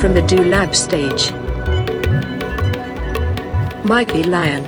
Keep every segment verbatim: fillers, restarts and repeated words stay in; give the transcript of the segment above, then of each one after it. from the Do LaB stage. Mikey Lion.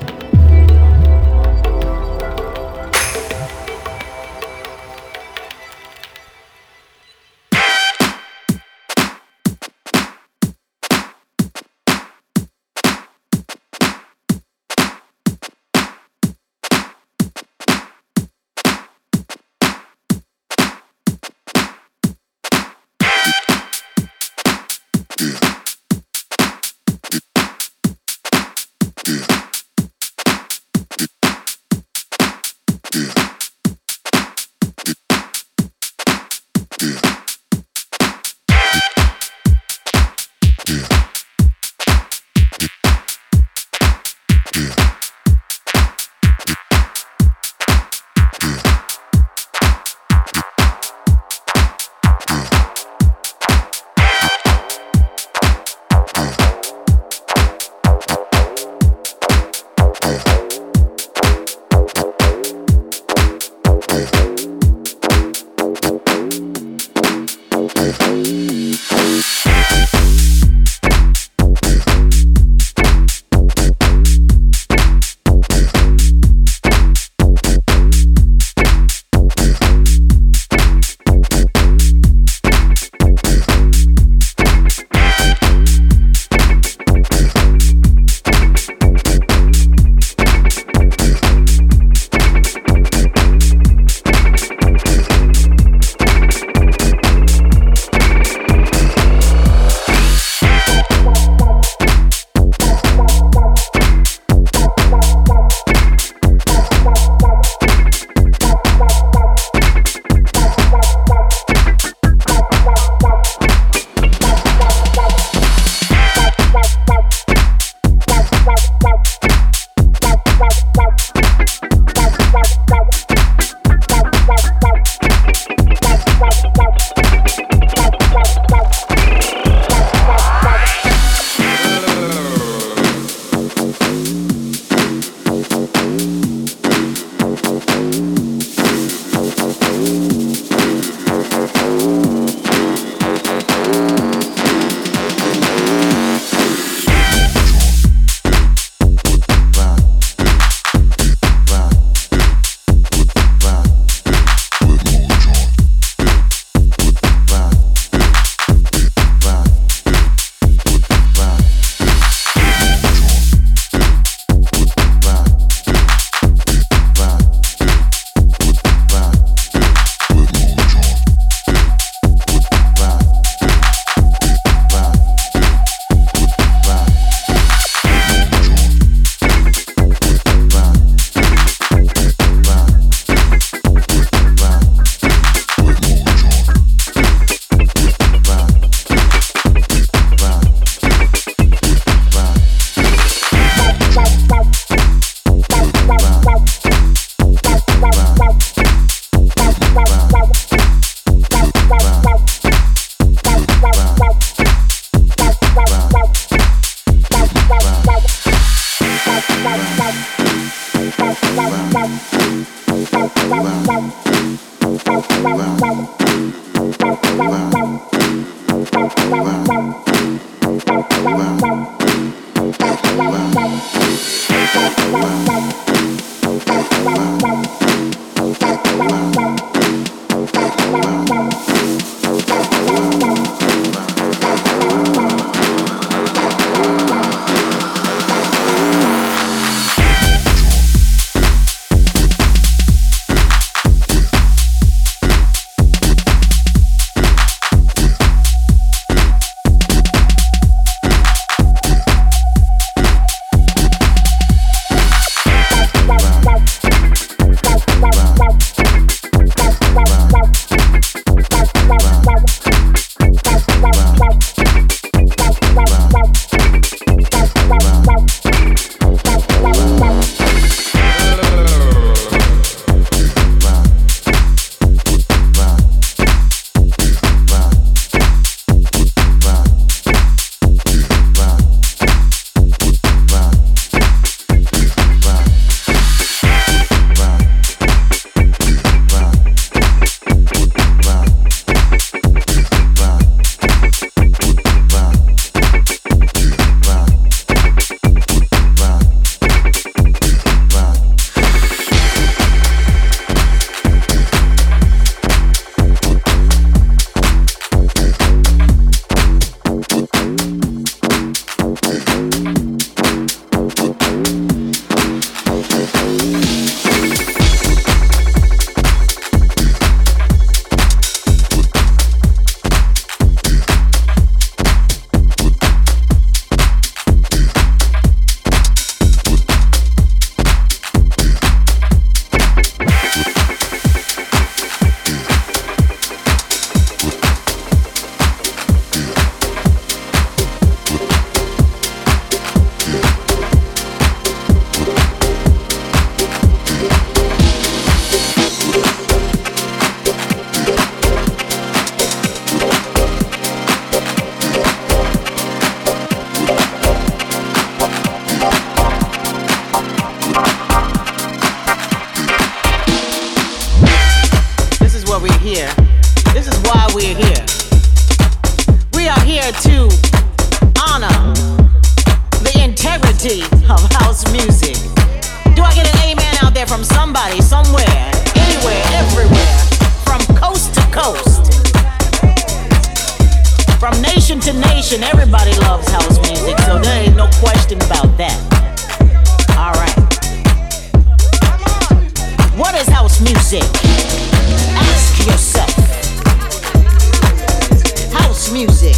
Bye. house music. Do I get an amen out there from somebody, somewhere, anywhere, everywhere, from coast to coast, from nation to nation? Everybody loves house music, so there ain't no question about that. All right. What is house music? Ask yourself. House music.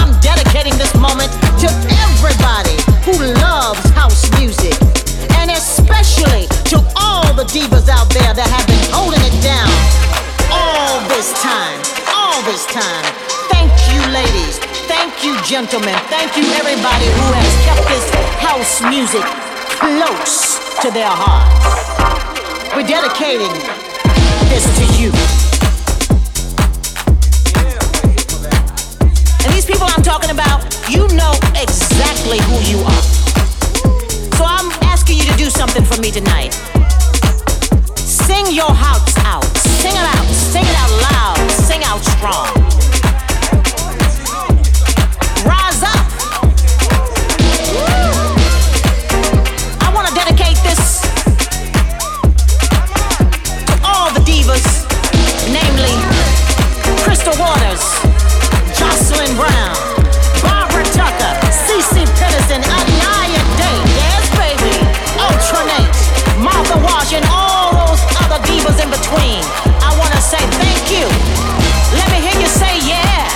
I'm dedicating this moment to everybody who loves house music, and especially to all the divas out there that have been holding it down all this time, all this time. Thank you, ladies. Thank you, gentlemen. Thank you, everybody who has kept this house music close to their hearts. We're dedicating this to you. And these people I'm talking about, you know exactly who you are. So I'm asking you to do something for me tonight. Sing your hearts out. Sing it out. Sing it out loud. Sing out strong. Rise up. I want to dedicate this to all the divas, namely Crystal Waters, Jocelyn Brown, Barbara Tucker, C C. Penison, Anaya Day, yes baby, Ultronate, Martha Wash, and all those other divas in between. I want to say thank you. Let me hear you say yeah.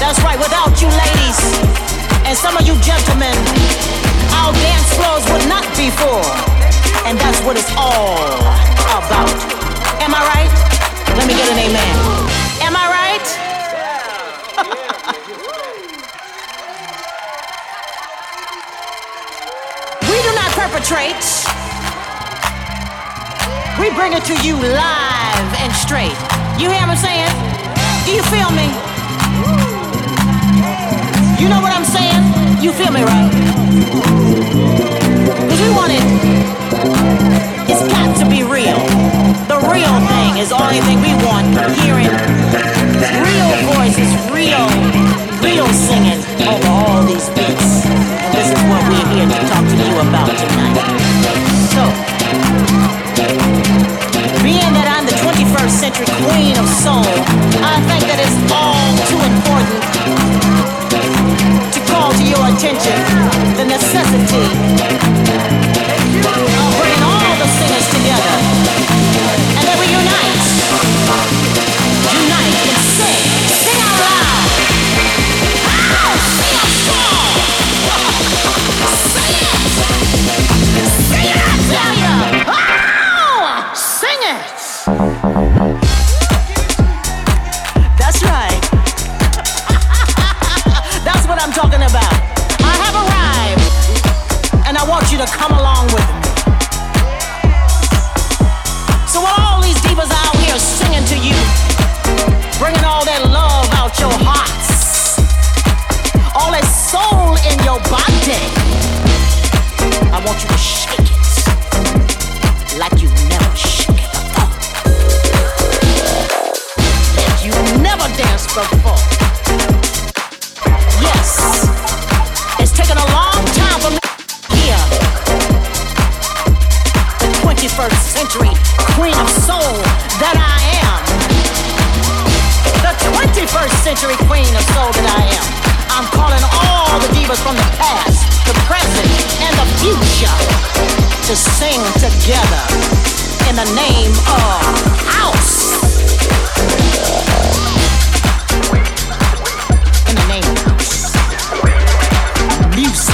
That's right, without you ladies and some of you gentlemen, our dance floors would not be full. And that's what it's all about. Am I right? Let me get an amen. Am I right? Perpetrate. We bring it to you live and straight. You hear what I'm saying? Do you feel me? You know what I'm saying? You feel me, right? Because we want it. It's got to be real. The real thing is the only thing we want. Hearing real voices, real, real singing over all these beats. And this is what we're here to talk to you about tonight. So, being that I'm the twenty-first century queen of soul, I think that it's all too important to call to your attention the necessity of bringing all the singers together, and that we unite, unite and sing, sing out loud. Oh, sing out strong. Sing it, sing it, I tell ya. Oh, sing it. That's right. That's what I'm talking about. I have arrived, and I want you to come along with me. So while all these divas are out here singing to you, bringing all that love out your hearts, all that soul in your body, I want you to shake it like you never shook it before, like you never danced before. Yes, it's taken a long time for me here, the twenty-first century queen of soul that I am, the twenty-first century queen of soul that I am. I'm calling all the divas from the past, the present, and the future to sing together in the name of house. In the name of house. Music.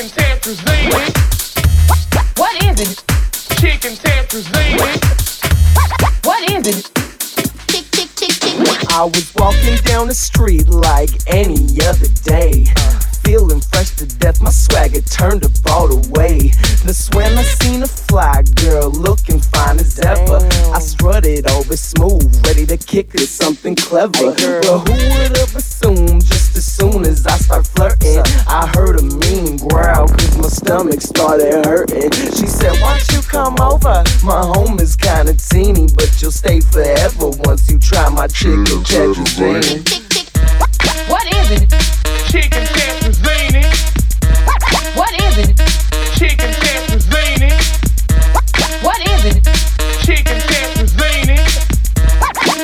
Chicken Tetrazzini. What is it? Chicken Tetrazzini. What is it? Chick, chick, chick, chick. I was walking down the street like any other day. Feeling fresh to death, my swagger turned up all the way. That's when I seen a fly girl looking fine as ever. I strutted over smooth, ready to kick her something clever. Hey, but who would have assumed just as soon as I start flirting, I heard a mean growl cause my stomach started hurting. She said, why don't you come over? My home is kinda teeny, but you'll stay forever once you try my chicken tetrazzini. What is it? Chicken tetrazzini. What is it? Chicken tetrazzini. What is it? Chicken tetrazzini.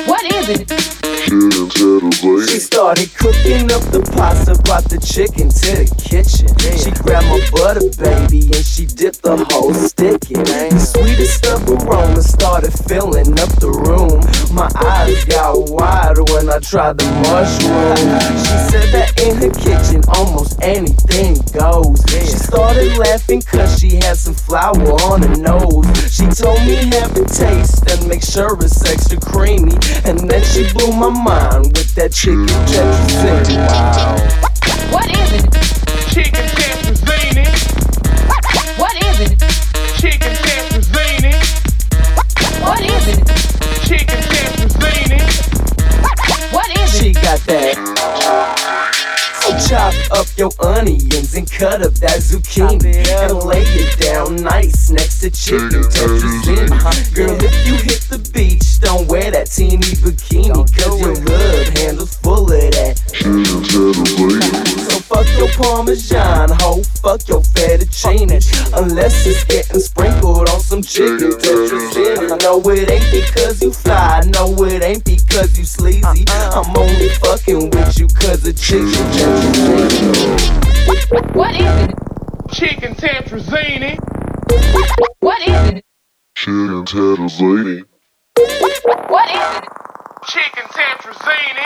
What is it? Chicken tetrazzini. She started cooking up the pasta, brought the chicken to the kitchen. She grabbed my butter, baby, and she dipped the whole stick in. The sweetest of aroma started filling up the room. My eyes got wide when I tried the mushroom. She said that in her kitchen almost anything goes. She started laughing cause she had some flour on her nose. She told me have a taste and make sure it's extra creamy. And then she blew my mind with that chicken tetrazzini. Wow. What is it? Chicken tetrazzini. What is it? Chicken tetrazzini. What is it? Chicken tetrazzini. She got that. So chop up your onions and cut up that zucchini and lay it down nice next to chicken tetrazzini. Girl, if you hit the beach, don't wear that teeny bikini, cause your love handle's full of that. So fuck your Parmesan, ho, fuck your fettuccine, unless it's getting sprinkled on some chicken tetrazzini. No, it ain't because you fly, no, it ain't because you sleazy. I'm only fucking with you cause of chicken tetrazzini. What is it? Chicken tetrazzini. What is it? Chicken tetrazzini. What is it? Chicken tetrazzini.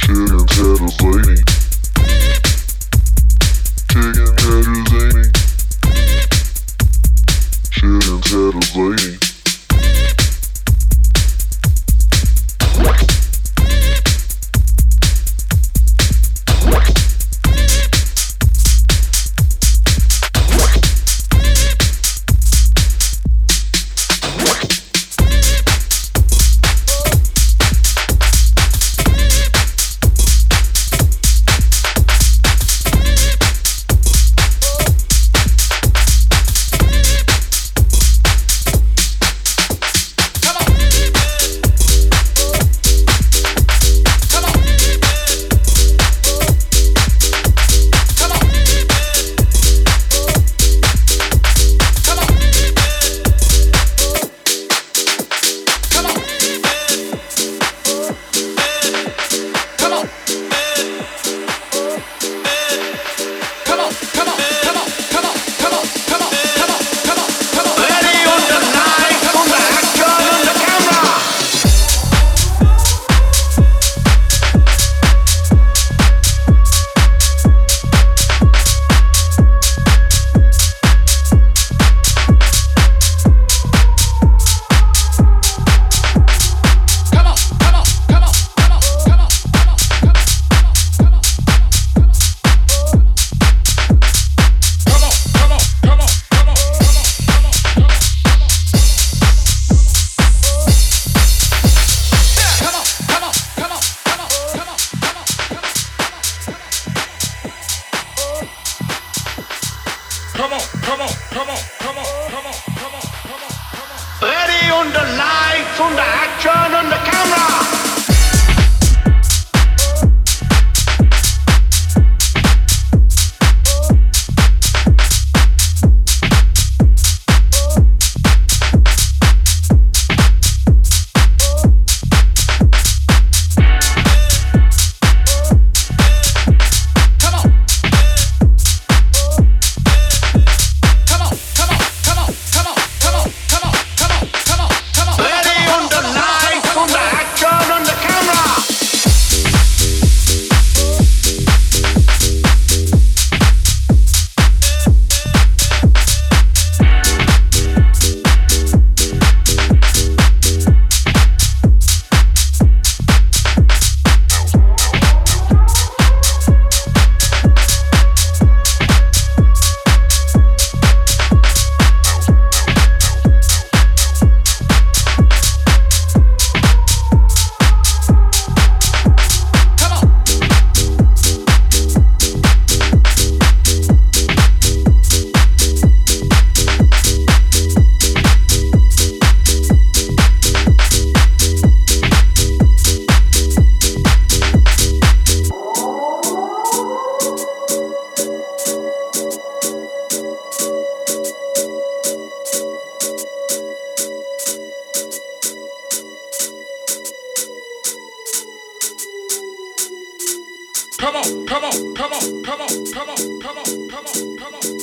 Chicken tetrazzini. Let on, come on, come on, come on, come on, come on, come on, come on, come on.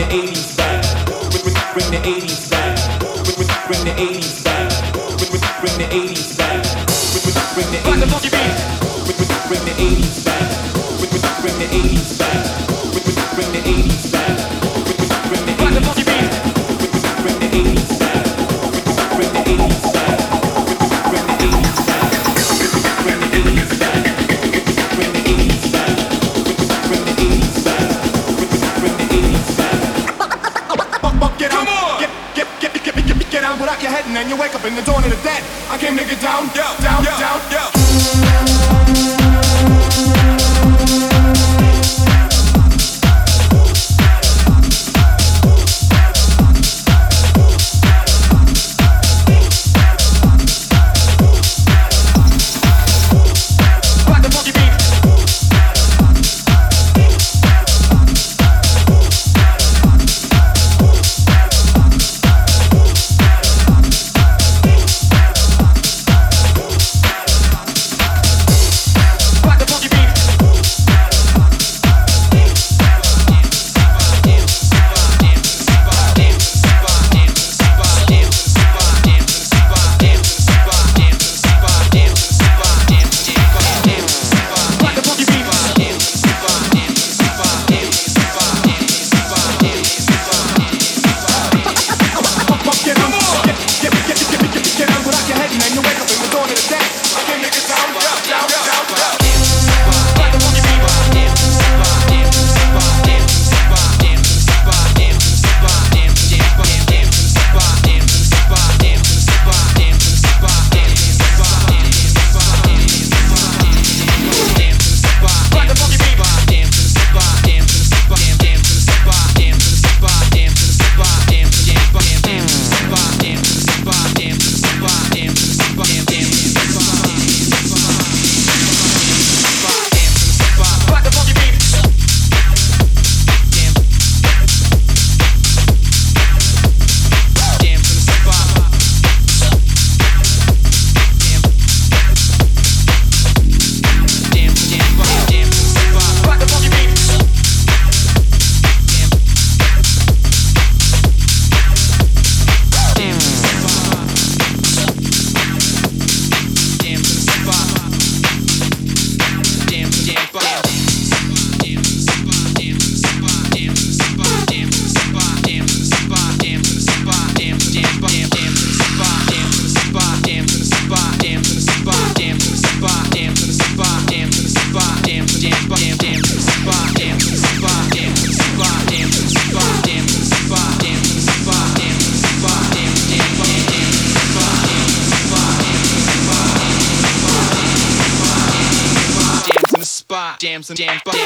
the eighties back. Bring the eighties back. Bring the eighties back. Bring the eighties back. Bring the eighties back. Bring the eighties back. Bring the eighties back. Bring the eighties back. Bring the eighties back. Bring the eighties back. Bring the eighties back. Bring the eighties back. Bring the eighties back. Bring the eighties back. Bring the eighties back. Bring the eighties back. Get out! Come on! Get, get, get, get, get, get, get out! Put out your head and then you wake up in the dawn of the dead. I came to get down, down, down, down, down. Dance and dance, dance.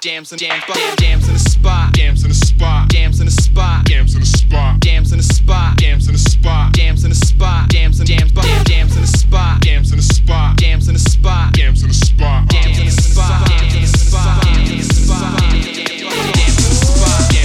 Dams and dams, dams in the spot, dams in the spot, dams in the spot, dams in the spot, dams in the spot, dams in the spot, dams in the spot, dams and dams, dams in the spot, dams in the spot, dams in the spot, dams in the spot, dams in the spot, dams in the spot, dams in the spot, dams in the spot, dams in the spot.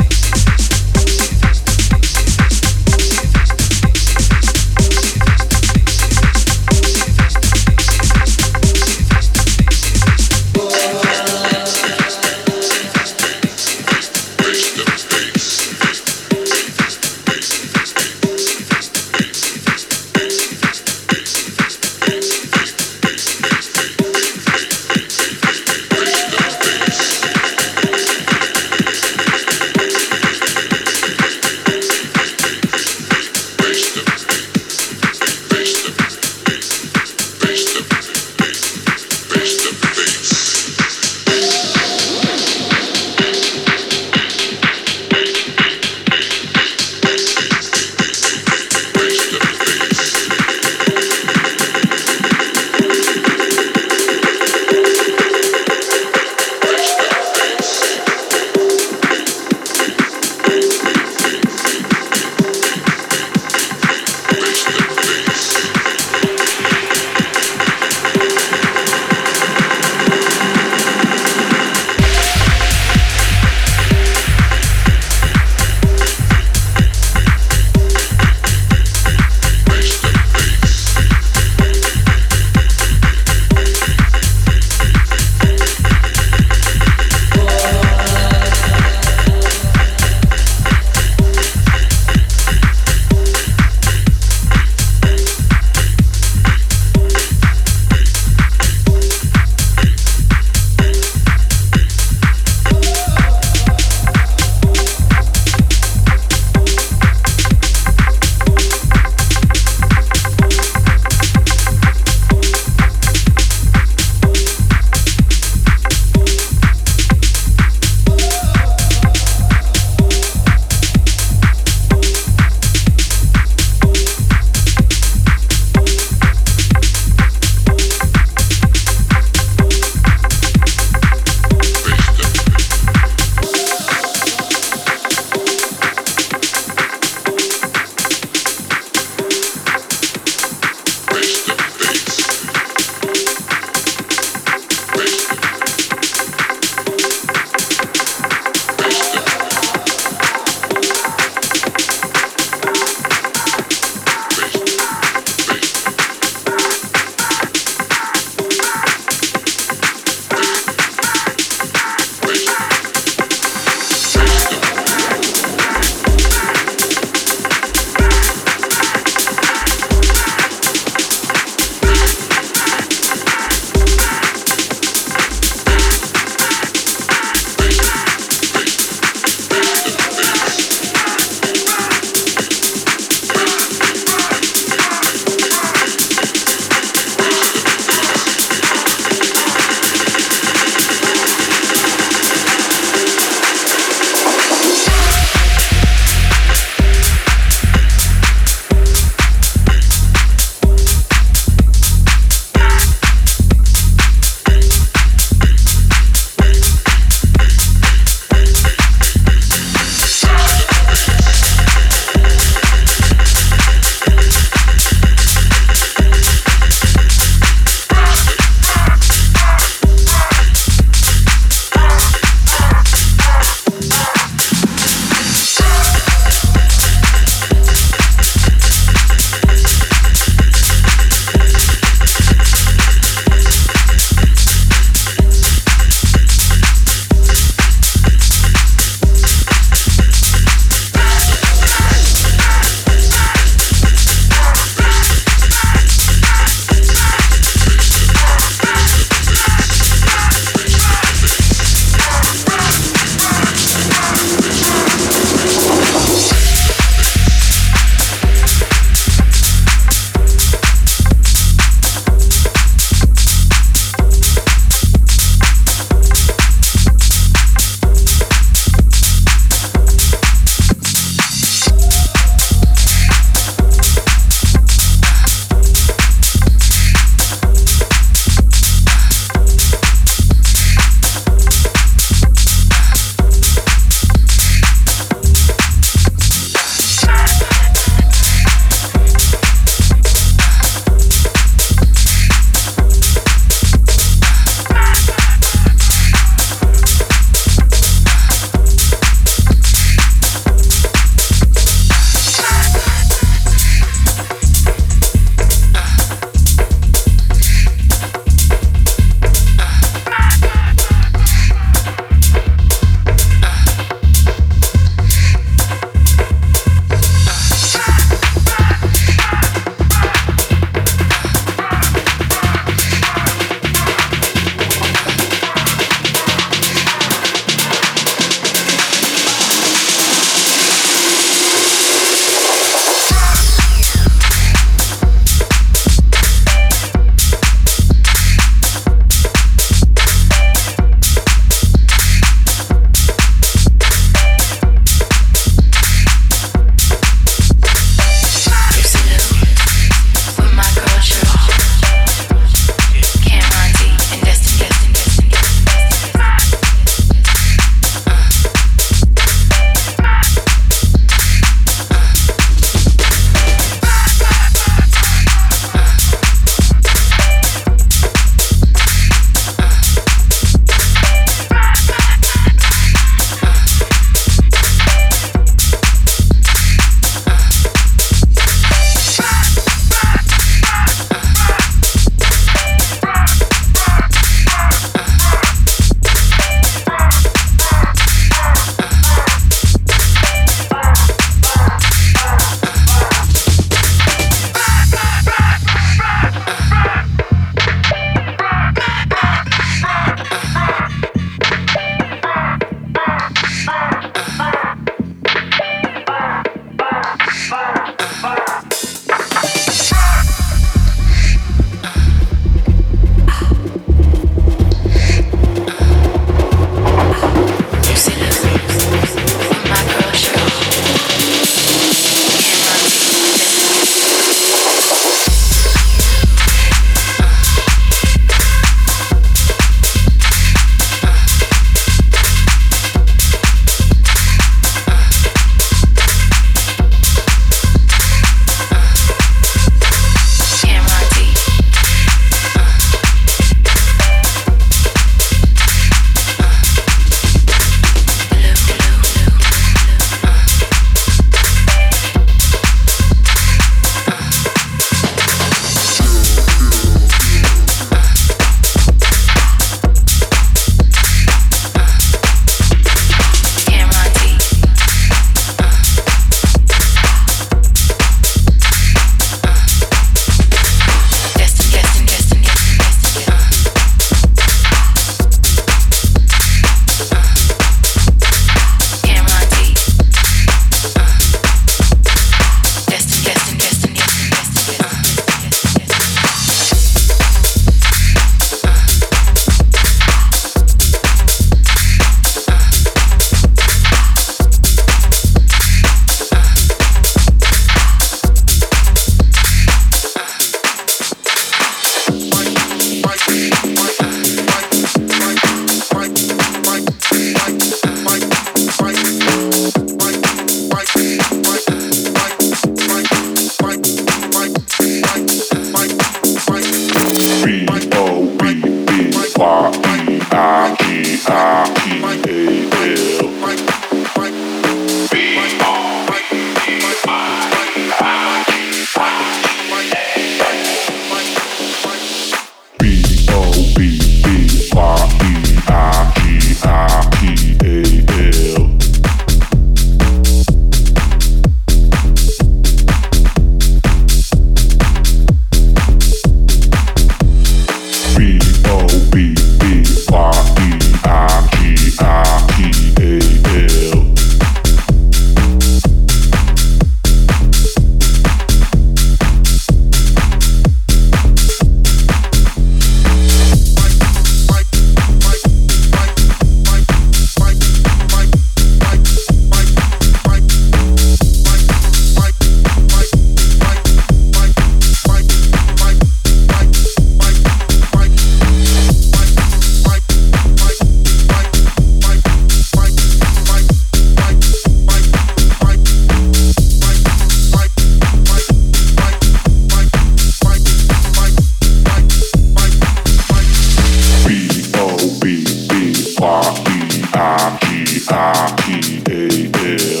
D I P A L.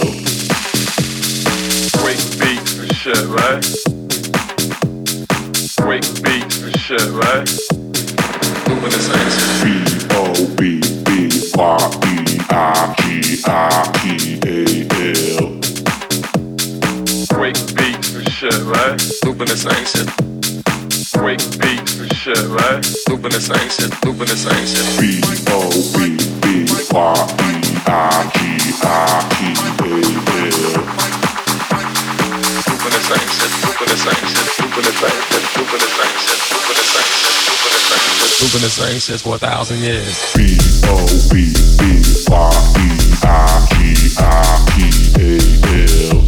Break beats and shit, right? Break beats and shit, right? Luminous answer. B O B B Y E I G I P A L. Break beats and shit, right? Luminous answer. Break beats and shit, right? Luminous ancient, luminous ancient. B O B B Y E I G I P A L. Luminous ancient, luminous ancient, luminous ancient, luminous ancient, luminous ancient, luminous ancient for a thousand years. B O B B Y E I G I P A L.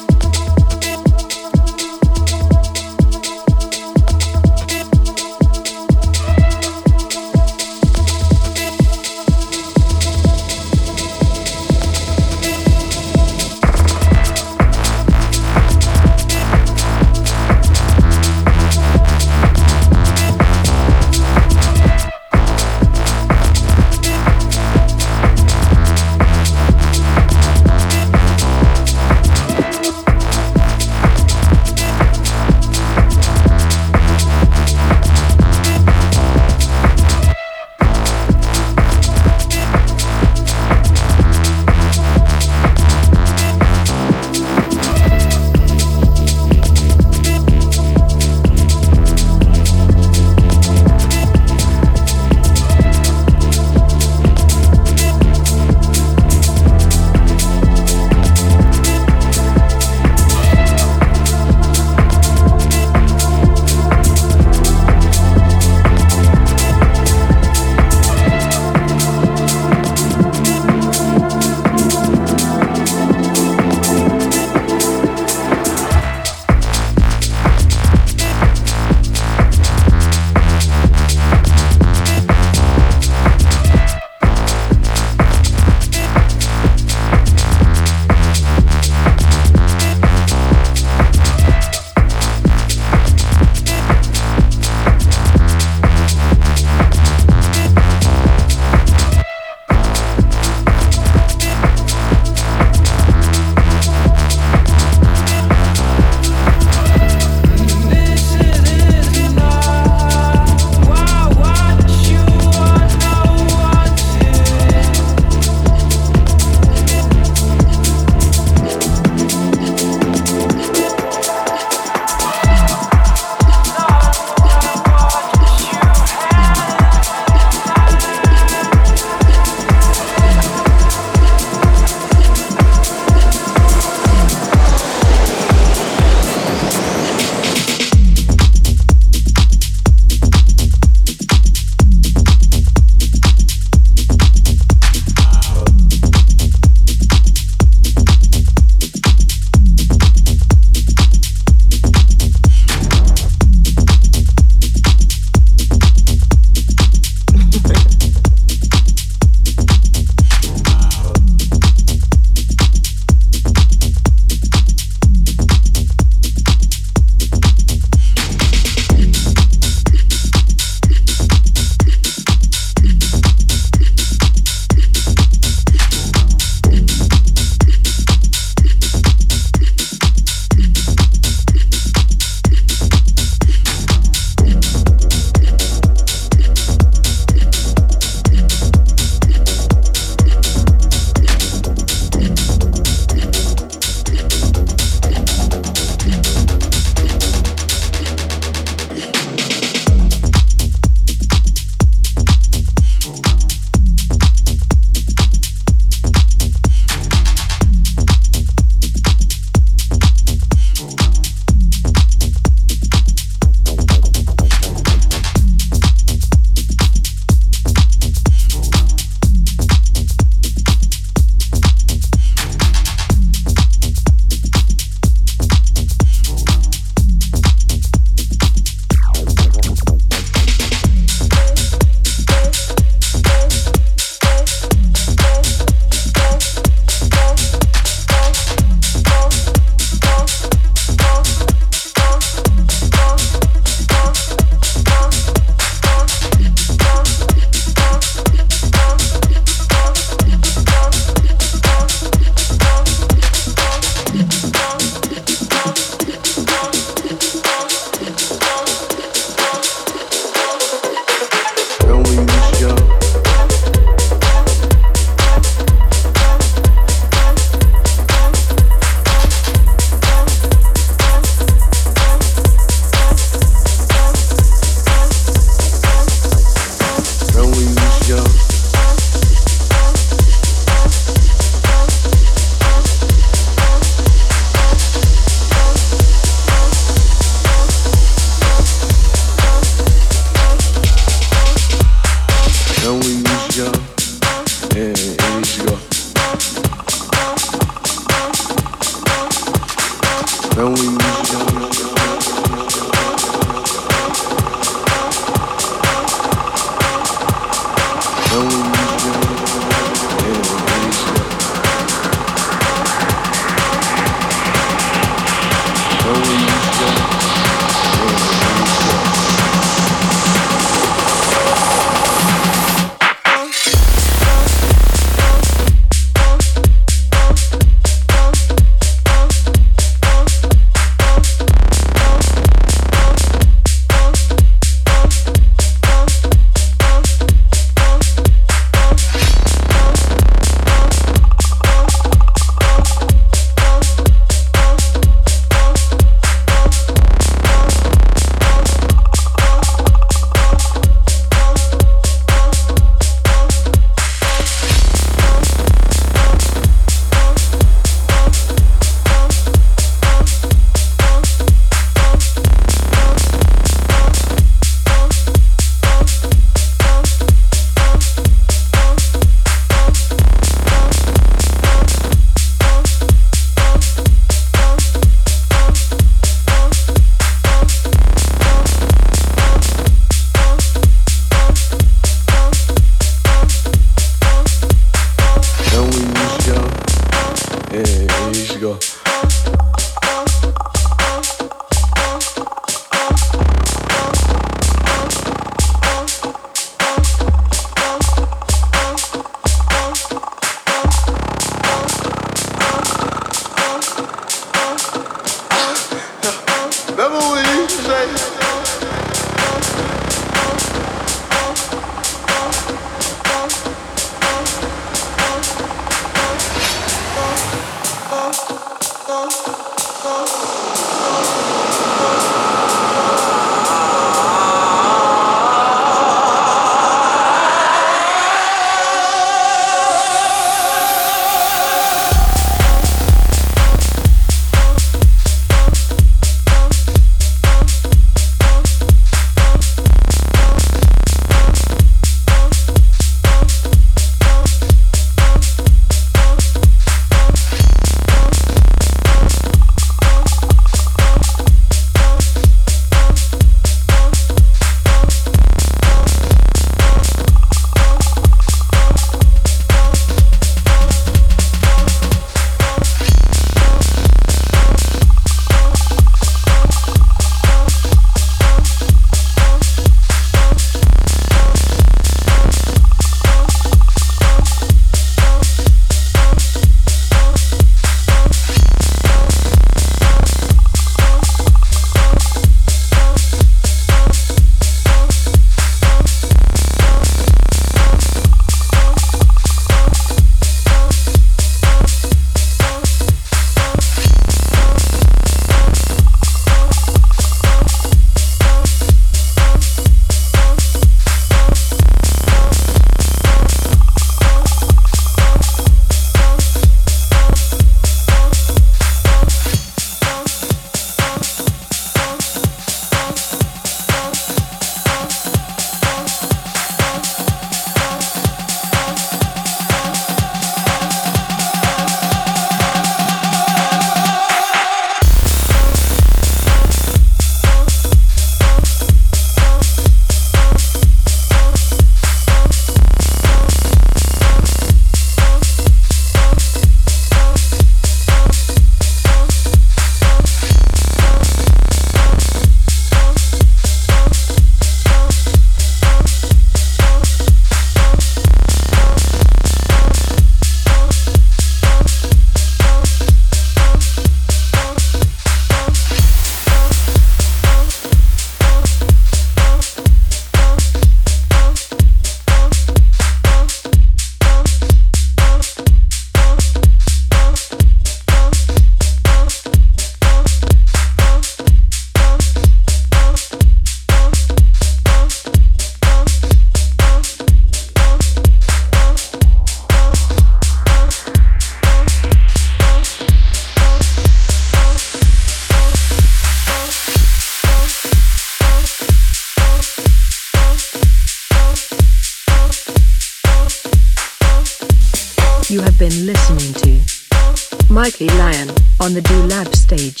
You have been listening to Mikey Lion on the Do LaB stage,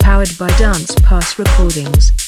powered by Dance Pass Recordings.